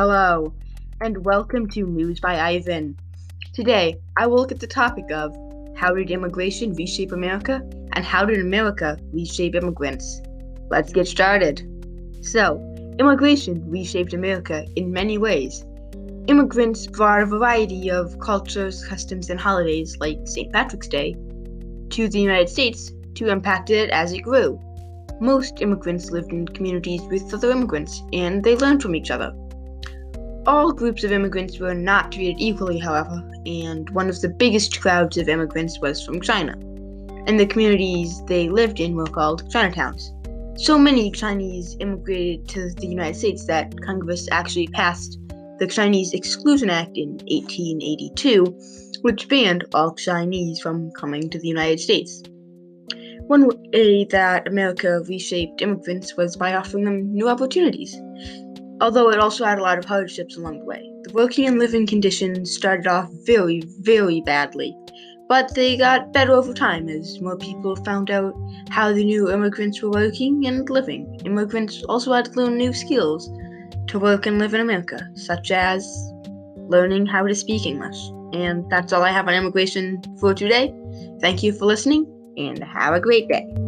Hello, and welcome to News by Ivan. Today, I will look at the topic of how did immigration reshape America, and how did America reshape immigrants. Let's get started. So, immigration reshaped America in many ways. Immigrants brought a variety of cultures, customs, and holidays, like St. Patrick's Day, to the United States to impact it as it grew. Most immigrants lived in communities with other immigrants, and they learned from each other. All groups of immigrants were not treated equally, however, and one of the biggest crowds of immigrants was from China, and the communities they lived in were called Chinatowns. So many Chinese immigrated to the United States that Congress actually passed the Chinese Exclusion Act in 1882, which banned all Chinese from coming to the United States. One way that America reshaped immigrants was by offering them new opportunities, although it also had a lot of hardships along the way. The working and living conditions started off very, very badly, but they got better over time as more people found out how the new immigrants were working and living. Immigrants also had to learn new skills to work and live in America, such as learning how to speak English. And that's all I have on immigration for today. Thank you for listening, and have a great day.